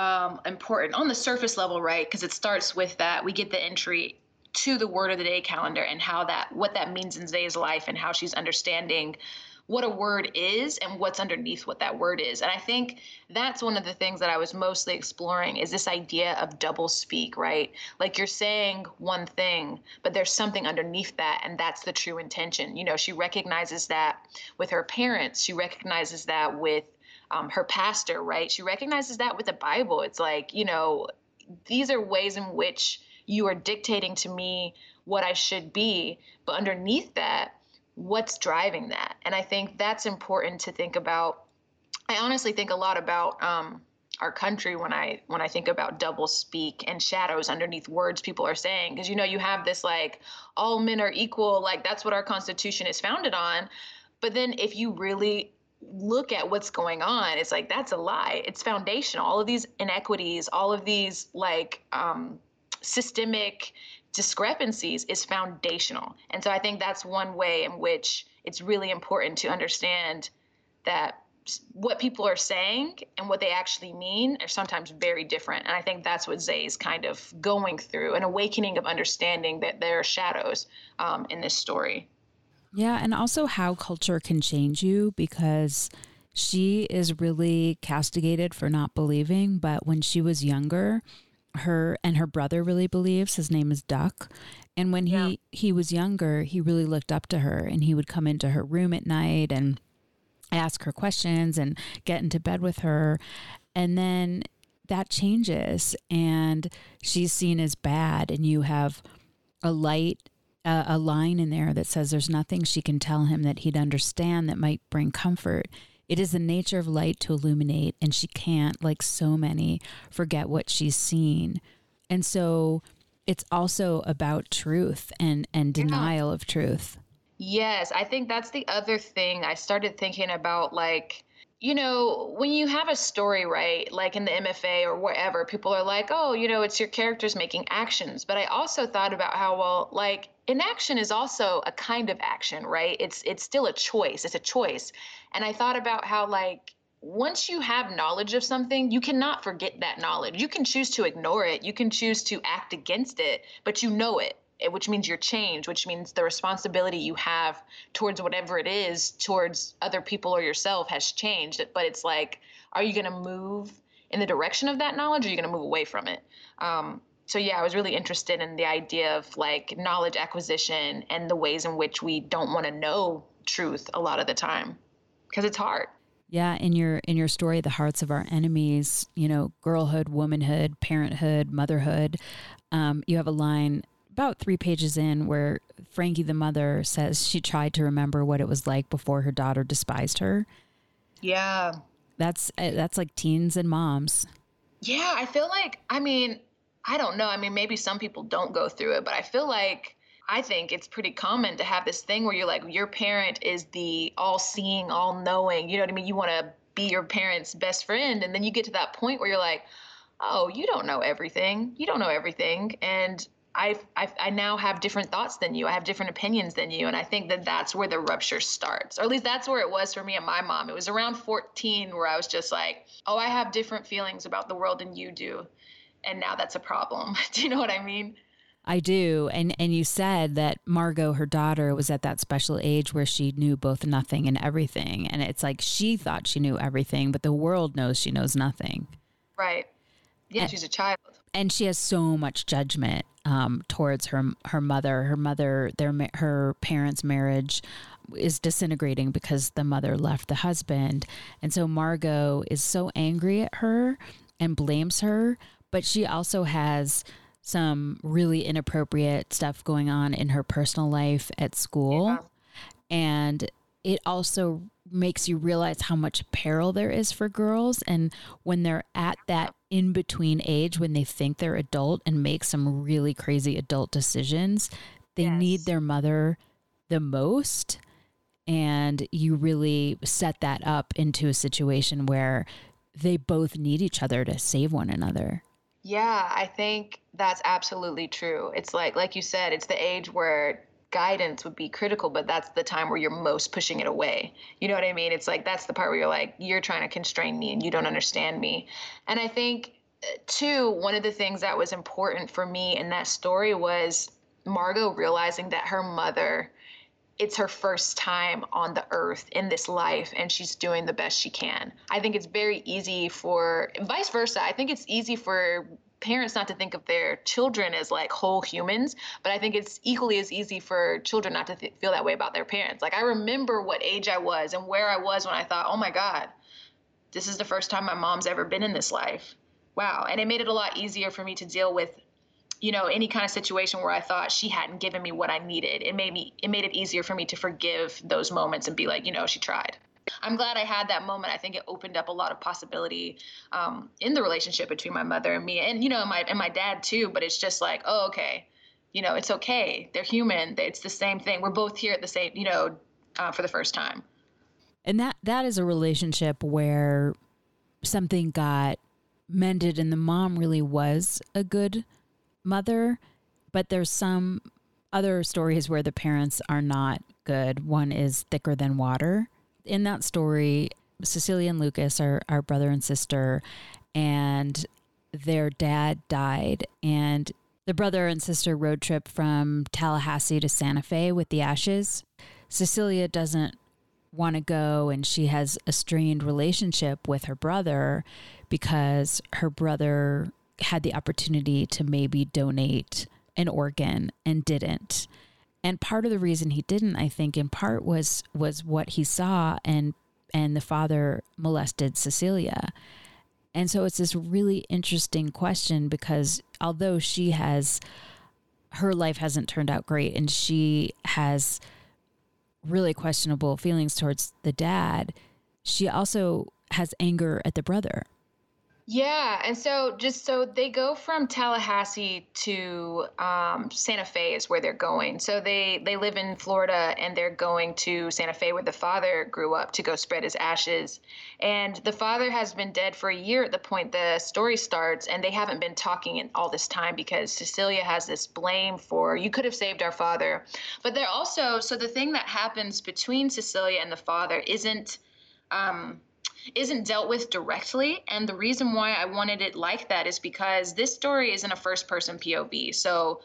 important on the surface level, right? Because it starts with that we get the entry to the word of the day calendar and what that means in Zay's life, and how she's understanding what a word is and what's underneath what that word is. And I think that's one of the things that I was mostly exploring, is this idea of double speak, right? Like, you're saying one thing, but there's something underneath that, and that's the true intention. You know, she recognizes that with her parents. She recognizes that with her pastor, right? She recognizes that with the Bible. It's like, you know, these are ways in which you are dictating to me what I should be, but underneath that, what's driving that? And I think that's important to think about. I honestly think a lot about our country when I think about double speak and shadows underneath words people are saying, because, you know, you have this like, all men are equal, like that's what our Constitution is founded on. But then if you really look at what's going on, it's like, that's a lie. It's foundational. All of these inequities, all of these like systemic discrepancies is foundational. And so I think that's one way in which it's really important to understand that what people are saying and what they actually mean are sometimes very different. And I think that's what Zay is kind of going through, an awakening of understanding that there are shadows in this story. Yeah. And also how culture can change you, because she is really castigated for not believing. But when she was younger, her and her brother really believes. His name is Duck. And when he was younger, he really looked up to her, and he would come into her room at night and ask her questions and get into bed with her. And then that changes, and she's seen as bad. And you have a line in there that says there's nothing she can tell him that he'd understand that might bring comfort. It is the nature of light to illuminate, and she can't, like so many, forget what she's seen. And so it's also about truth and denial of truth. Yes, I think that's the other thing I started thinking about, like, you know, when you have a story, right, like in the MFA or wherever, people are like, oh, you know, it's your characters making actions. But I also thought about how, well, like, inaction is also a kind of action, right? It's still a choice. It's a choice. And I thought about how, like, once you have knowledge of something, you cannot forget that knowledge. You can choose to ignore it. You can choose to act against it, but you know it, which means you're changed, which means the responsibility you have towards whatever it is, towards other people or yourself has changed. But it's like, are you going to move in the direction of that knowledge, or are you going to move away from it? So yeah, I was really interested in the idea of like knowledge acquisition and the ways in which we don't want to know truth a lot of the time because it's hard. Yeah, in your story, The Hearts of Our Enemies, you know, girlhood, womanhood, parenthood, motherhood, you have a line about 3 pages in where Frankie the mother says she tried to remember what it was like before her daughter despised her. Yeah. That's like teens and moms. Yeah, I feel like, I mean, I don't know. I mean, maybe some people don't go through it, but I feel like, I think it's pretty common to have this thing where you're like, your parent is the all-seeing, all-knowing, you know what I mean? You want to be your parent's best friend. And then you get to that point where you're like, oh, you don't know everything. You don't know everything. And I now have different thoughts than you. I have different opinions than you. And I think that that's where the rupture starts, or at least that's where it was for me and my mom. It was around 14 where I was just like, oh, I have different feelings about the world than you do. And now that's a problem. Do you know what I mean? I do. And you said that Margot, her daughter, was at that special age where she knew both nothing and everything. And it's like she thought she knew everything, but the world knows she knows nothing. Right. Yeah, she's a child. And she has so much judgment towards her mother. Her parents' marriage is disintegrating because the mother left the husband. And so Margot is so angry at her and blames her. But she also has some really inappropriate stuff going on in her personal life at school. Yeah. And it also makes you realize how much peril there is for girls. And when they're at that in-between age, when they think they're adult and make some really crazy adult decisions, they yes. need their mother the most. And you really set that up into a situation where they both need each other to save one another. Yeah, I think that's absolutely true. It's like you said, it's the age where guidance would be critical, but that's the time where you're most pushing it away. You know what I mean? It's like, that's the part where you're like, you're trying to constrain me and you don't understand me. And I think too, one of the things that was important for me in that story was Margot realizing that her mother, it's her first time on the earth in this life, and she's doing the best she can. I think it's very easy for, and vice versa, I think it's easy for parents not to think of their children as like whole humans, but I think it's equally as easy for children not to feel that way about their parents. Like, I remember what age I was and where I was when I thought, oh my God, this is the first time my mom's ever been in this life. Wow. And it made it a lot easier for me to deal with, you know, any kind of situation where I thought she hadn't given me what I needed. It made it easier for me to forgive those moments and be like, you know, she tried. I'm glad I had that moment. I think it opened up a lot of possibility in the relationship between my mother and me, and, you know, my dad too. But it's just like, oh, okay, you know, it's okay. They're human. It's the same thing. We're both here at the same, you know, for the first time. And that is a relationship where something got mended, and the mom really was a good mother, but there's some other stories where the parents are not good. One is Thicker Than Water. In that story, Cecilia and Lucas are brother and sister, and their dad died, and the brother and sister road trip from Tallahassee to Santa Fe with the ashes. Cecilia doesn't want to go, and she has a strained relationship with her brother because her brother had the opportunity to maybe donate an organ and didn't. And part of the reason he didn't, I think, in part was what he saw, and the father molested Cecilia. And so it's this really interesting question, because although her life hasn't turned out great, and she has really questionable feelings towards the dad, she also has anger at the brother. Yeah. And so they go from Tallahassee to Santa Fe is where they're going. So they live in Florida, and they're going to Santa Fe, where the father grew up, to go spread his ashes. And the father has been dead for a year at the point the story starts, and they haven't been talking in all this time because Cecilia has this blame for, you could have saved our father. But they're also, so the thing that happens between Cecilia and the father isn't isn't dealt with directly. And the reason why I wanted it like that is because this story isn't a first person POV. So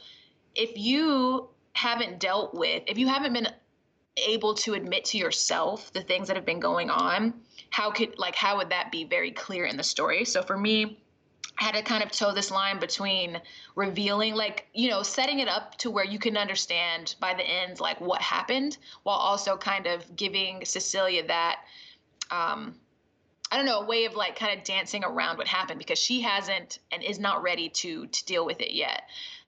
if you haven't dealt with, if you haven't been able to admit to yourself the things that have been going on, how would that be very clear in the story? So for me, I had to kind of toe this line between revealing, setting it up to where you can understand by the end, what happened, while also kind of giving Cecilia that, a way of kind of dancing around what happened, because she hasn't and is not ready to deal with it yet.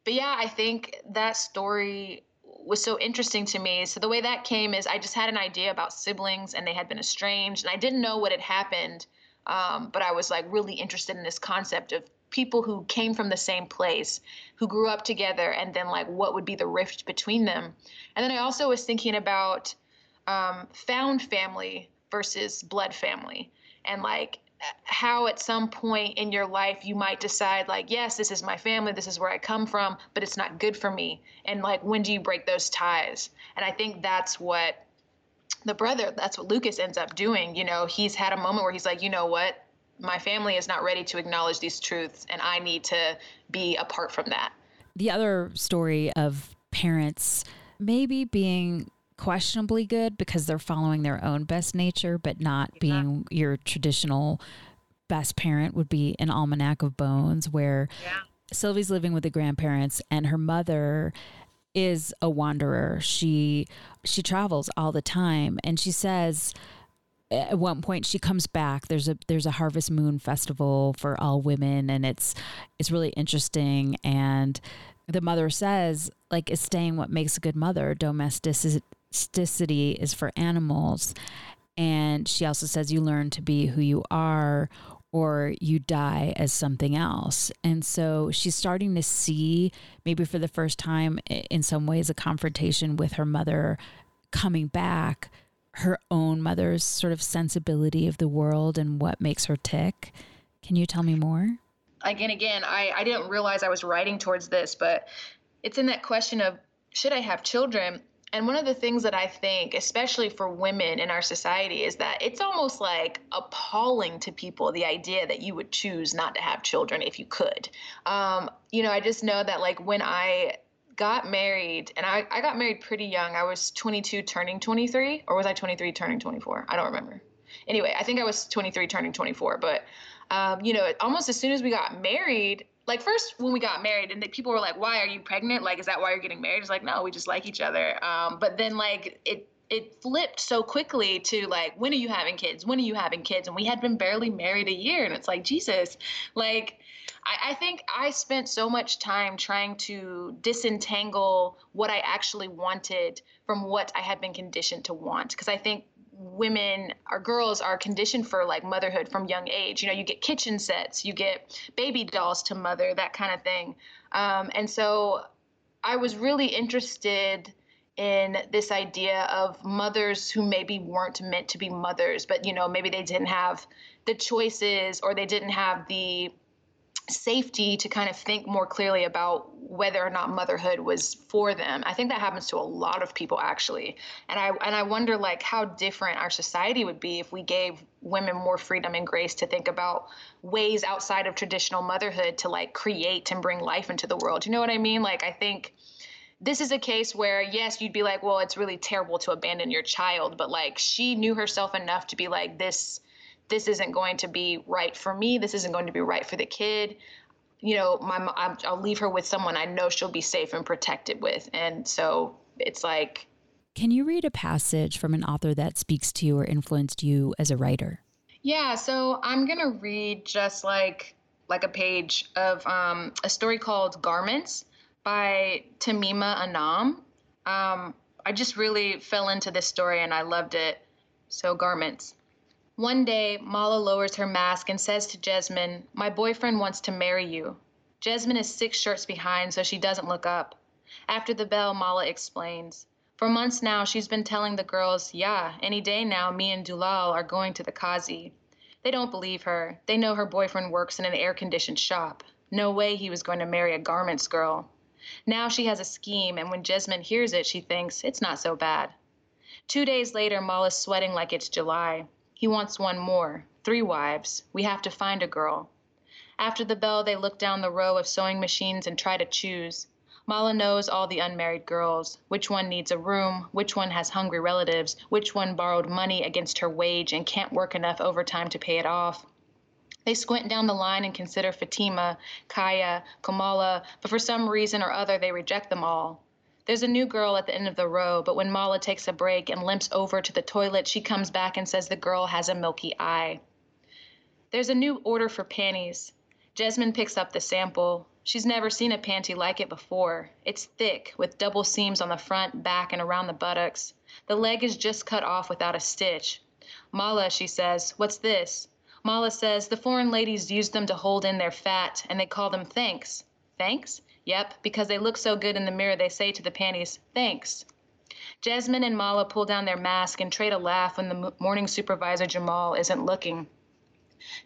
But yeah, I think that story was so interesting to me. So the way that came is I just had an idea about siblings and they had been estranged and I didn't know what had happened. But I was really interested in this concept of people who came from the same place, who grew up together, and then what would be the rift between them. And then I also was thinking about found family versus blood family, and how at some point in your life you might decide yes, this is my family, this is where I come from, but it's not good for me. And when do you break those ties? And I think that's what Lucas ends up doing. He's had a moment where he's you know what, my family is not ready to acknowledge these truths and I need to be apart from that. The other story of parents maybe being questionably good because they're following their own best nature, but not being your traditional best parent, would be an Almanac of Bones, where Sylvie's living with the grandparents and her mother is a wanderer. She travels all the time. And she says at one point she comes back, there's a Harvest Moon festival for all women. And it's really interesting. And the mother says, is staying what makes a good mother. Domesticity is for animals. And she also says you learn to be who you are or you die as something else. And so she's starting to see, maybe for the first time in some ways, a confrontation with her mother coming back, her own mother's sort of sensibility of the world and what makes her tick. Can you tell me more? Again, I didn't realize I was writing towards this, but it's in that question of, should I have children? And one of the things that I think, especially for women in our society, is that it's almost appalling to people, the idea that you would choose not to have children if you could. I just know that when I got married, and I got married pretty young, I was 22 turning 23, or was I 23 turning 24? I don't remember. Anyway, I think I was 23 turning 24, but almost as soon as we got married, first when we got married and people were why are you pregnant? Is that why you're getting married? It's no, we just like each other. But then it flipped so quickly to when are you having kids? When are you having kids? And we had been barely married a year and it's Jesus, I think I spent so much time trying to disentangle what I actually wanted from what I had been conditioned to want. Cause I think women or girls are conditioned for motherhood from young age. You get kitchen sets, you get baby dolls to mother, that kind of thing. And so I was really interested in this idea of mothers who maybe weren't meant to be mothers, but maybe they didn't have the choices or they didn't have the safety to kind of think more clearly about whether or not motherhood was for them. I think that happens to a lot of people actually. And I wonder how different our society would be if we gave women more freedom and grace to think about ways outside of traditional motherhood to create and bring life into the world. You know what I mean? I think this is a case where, yes, you'd be well, it's really terrible to abandon your child, but she knew herself enough to be this isn't going to be right for me. This isn't going to be right for the kid. I'll leave her with someone I know she'll be safe and protected with. And so it's . Can you read a passage from an author that speaks to you or influenced you as a writer? Yeah. So I'm going to read just like a page of a story called Garments by Tamima Anam. I just really fell into this story and I loved it. So Garments. One day, Mala lowers her mask and says to Jesmyn, "My boyfriend wants to marry you." Jesmyn is 6 shirts behind, so she doesn't look up. After the bell, Mala explains. For months now, she's been telling the girls, "Yeah, any day now, me and Dulal are going to the Qazi." They don't believe her. They know her boyfriend works in an air-conditioned shop. No way he was going to marry a garments girl. Now she has a scheme, and when Jesmyn hears it, she thinks, it's not so bad. 2 days later, Mala's sweating like it's July. He wants one more, 3 wives. We have to find a girl. After the bell, they look down the row of sewing machines and try to choose. Mala knows all the unmarried girls, which one needs a room, which one has hungry relatives, which one borrowed money against her wage and can't work enough overtime to pay it off. They squint down the line and consider Fatima, Kaya, Kamala, but for some reason or other, they reject them all. There's a new girl at the end of the row, but when Mala takes a break and limps over to the toilet, she comes back and says the girl has a milky eye. There's a new order for panties. Jasmine picks up the sample. She's never seen a panty like it before. It's thick, with double seams on the front, back, and around the buttocks. The leg is just cut off without a stitch. Mala, she says, what's this? Mala says the foreign ladies use them to hold in their fat, and they call them thanks. Thanks? Yep, because they look so good in the mirror, they say to the panties, thanks. Jasmine and Mala pull down their mask and trade a laugh when the morning supervisor Jamal isn't looking.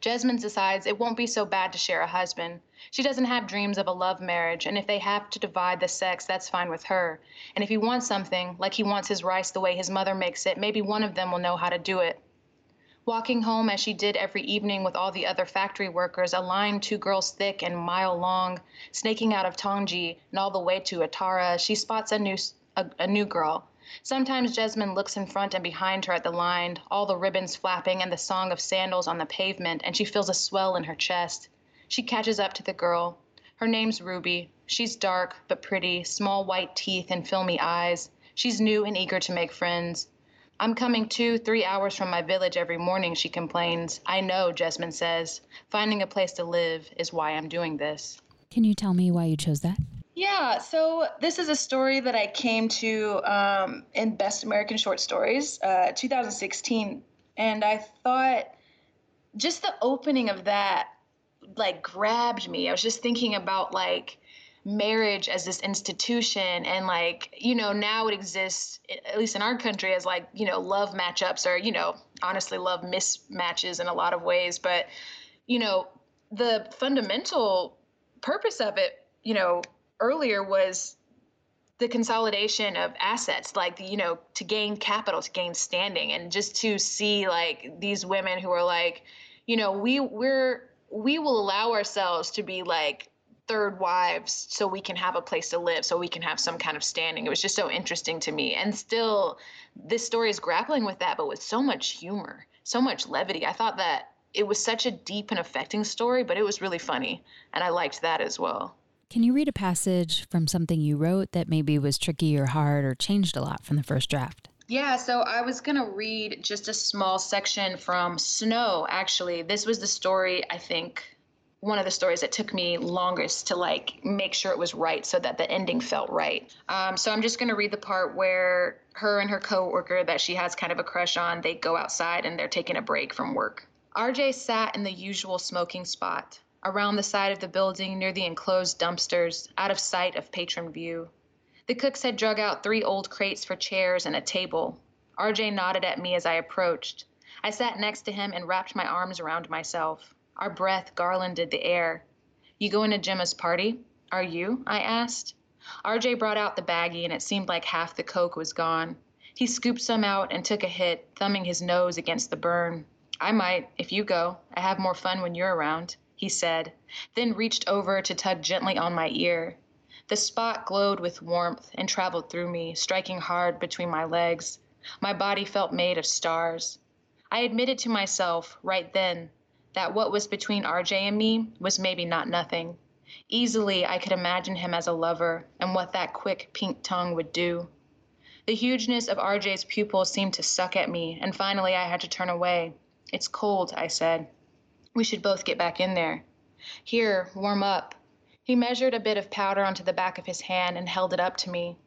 Jasmine decides it won't be so bad to share a husband. She doesn't have dreams of a love marriage, and if they have to divide the sex, that's fine with her. And if he wants something, like he wants his rice the way his mother makes it, maybe one of them will know how to do it. Walking home as she did every evening with all the other factory workers, a line 2 girls thick and mile long, snaking out of Tongji and all the way to Atara, she spots a new girl. Sometimes Jasmine looks in front and behind her at the line, all the ribbons flapping and the song of sandals on the pavement, and she feels a swell in her chest. She catches up to the girl. Her name's Ruby. She's dark but pretty, small white teeth and filmy eyes. She's new and eager to make friends. I'm coming 2-3 hours from my village every morning, she complains. I know, Jasmine says. Finding a place to live is why I'm doing this. Can you tell me why you chose that? Yeah, so this is a story that I came to in Best American Short Stories, 2016. And I thought just the opening of that, like, grabbed me. I was just thinking about, like, marriage as this institution, and, like, you know, now it exists, at least in our country, as, like, you know, love matchups, or, you know, honestly, love mismatches in a lot of ways. But, you know, the fundamental purpose of it, you know, earlier was the consolidation of assets, like, you know, to gain capital, to gain standing, and just to see, like, these women who are like, you know, we will allow ourselves to be, like, 3rd wives so we can have a place to live, so we can have some kind of standing. It was just so interesting to me. And still, this story is grappling with that, but with so much humor, so much levity. I thought that it was such a deep and affecting story, but it was really funny. And I liked that as well. Can you read a passage from something you wrote that maybe was tricky or hard or changed a lot from the first draft? Yeah, so I was going to read just a small section from Snow, actually. This was the story, I think, one of the stories that took me longest to, like, make sure it was right so that the ending felt right. So I'm just going to read the part where her and her coworker that she has kind of a crush on, they go outside and they're taking a break from work. RJ sat in the usual smoking spot, around the side of the building near the enclosed dumpsters, out of sight of patron view. The cooks had drug out 3 old crates for chairs and a table. RJ nodded at me as I approached. I sat next to him and wrapped my arms around myself. Our breath garlanded the air. You going to Gemma's party? Are you? I asked. RJ brought out the baggie, and it seemed like half the Coke was gone. He scooped some out and took a hit, thumbing his nose against the burn. I might, if you go. I have more fun when you're around, he said, then reached over to tug gently on my ear. The spot glowed with warmth and traveled through me, striking hard between my legs. My body felt made of stars. I admitted to myself right then that what was between RJ and me was maybe not nothing. Easily, I could imagine him as a lover and what that quick pink tongue would do. The hugeness of RJ's pupils seemed to suck at me, and finally I had to turn away. It's cold, I said. We should both get back in there. Here, warm up. He measured a bit of powder onto the back of his hand and held it up to me.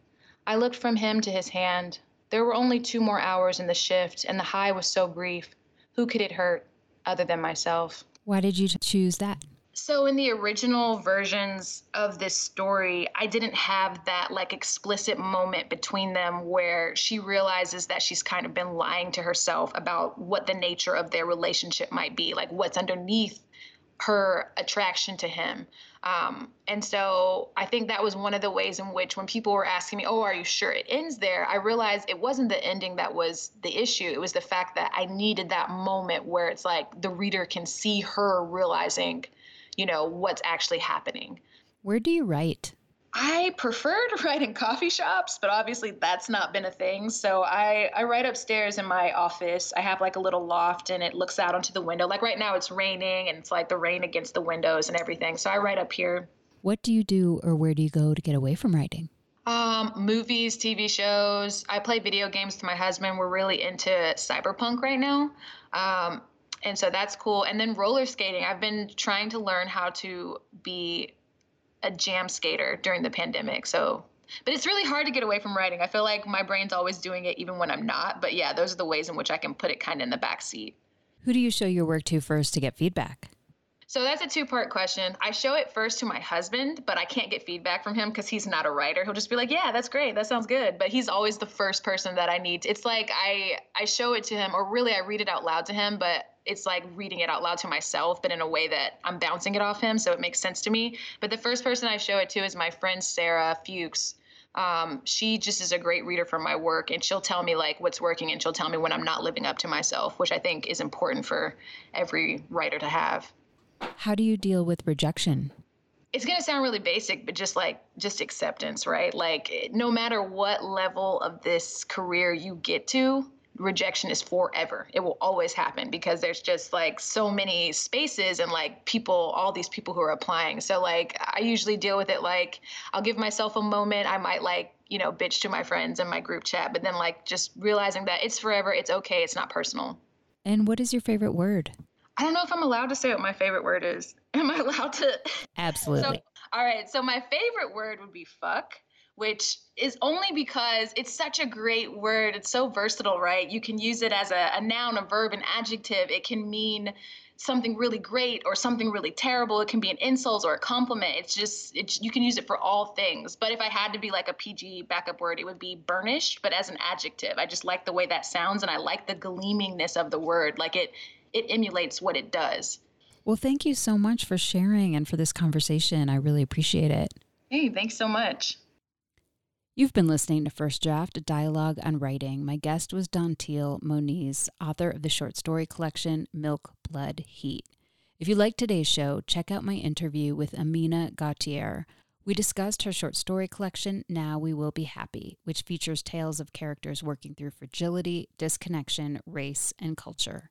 I looked from him to his hand. There were only 2 more hours in the shift, and the high was so brief. Who could it hurt? Other than myself. Why did you choose that? So in the original versions of this story, I didn't have that, like, explicit moment between them where she realizes that she's kind of been lying to herself about what the nature of their relationship might be, like what's underneath her attraction to him. And so I think that was one of the ways in which when people were asking me, oh, are you sure it ends there? I realized it wasn't the ending that was the issue. It was the fact that I needed that moment where it's like the reader can see her realizing, you know, what's actually happening. Where do you write? I prefer to write in coffee shops, but obviously that's not been a thing. So I write upstairs in my office. I have like a little loft and it looks out onto the window. Like right now it's raining and it's like the rain against the windows and everything. So I write up here. What do you do or where do you go to get away from writing? Movies, TV shows. I play video games with my husband. We're really into cyberpunk right now. And so that's cool. And then roller skating. I've been trying to learn how to be a jam skater during the pandemic. But it's really hard to get away from writing. I feel like my brain's always doing it even when I'm not. But yeah, those are the ways in which I can put it kind of in the backseat. Who do you show your work to first to get feedback? So that's a two-part question. I show it first to my husband, but I can't get feedback from him because he's not a writer. He'll just be like, yeah, that's great. That sounds good. But he's always the first person that I need to. It's like I show it to him, or really I read it out loud to him, but it's like reading it out loud to myself, but in a way that I'm bouncing it off him, so it makes sense to me. But the first person I show it to is my friend, Sarah Fuchs. She just is a great reader for my work, and she'll tell me like what's working, and she'll tell me when I'm not living up to myself, which I think is important for every writer to have. How do you deal with rejection? It's going to sound really basic, but just acceptance, right? Like no matter what level of this career you get to, rejection is forever. It will always happen because there's just like so many spaces and like people, all these people who are applying. So like I usually deal with it like I'll give myself a moment. I might like, you know, bitch to my friends in my group chat, but then like just realizing that it's forever. It's okay. It's not personal. And what is your favorite word? I don't know if I'm allowed to say what my favorite word is. Am I allowed to? Absolutely. So, all right. So my favorite word would be fuck, which is only because it's such a great word. It's so versatile, right? You can use it as a noun, a verb, an adjective. It can mean something really great or something really terrible. It can be an insult or a compliment. It's just, you can use it for all things. But if I had to be like a PG backup word, it would be burnished, but as an adjective. I just like the way that sounds, and I like the gleamingness of the word. Like it emulates what it does. Well, thank you so much for sharing and for this conversation. I really appreciate it. Hey, thanks so much. You've been listening to First Draft, a dialogue on writing. My guest was Dantiel Moniz, author of the short story collection, Milk, Blood, Heat. If you like today's show, check out my interview with Amina Gautier. We discussed her short story collection, Now We Will Be Happy, which features tales of characters working through fragility, disconnection, race, and culture.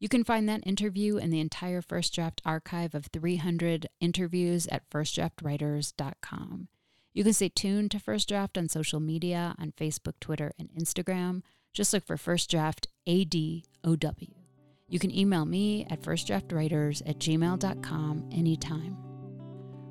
You can find that interview and the entire First Draft archive of 300 interviews at firstdraftwriters.com. You can stay tuned to First Draft on social media, on Facebook, Twitter, and Instagram. Just look for First Draft ADOW. You can email me at firstdraftwriters@gmail.com anytime.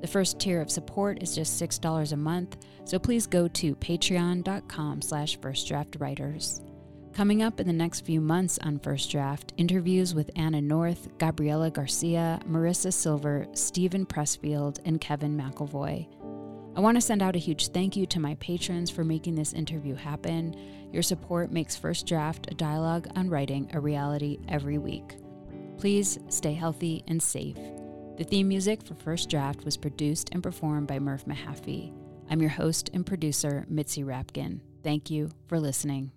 The first tier of support is just $6 a month, so please go to patreon.com/firstdraftwriters. Coming up in the next few months on First Draft, interviews with Anna North, Gabriela Garcia, Marissa Silver, Stephen Pressfield, and Kevin McElvoy. I want to send out a huge thank you to my patrons for making this interview happen. Your support makes First Draft, a dialogue on writing, a reality every week. Please stay healthy and safe. The theme music for First Draft was produced and performed by Murph Mahaffey. I'm your host and producer, Mitzi Rapkin. Thank you for listening.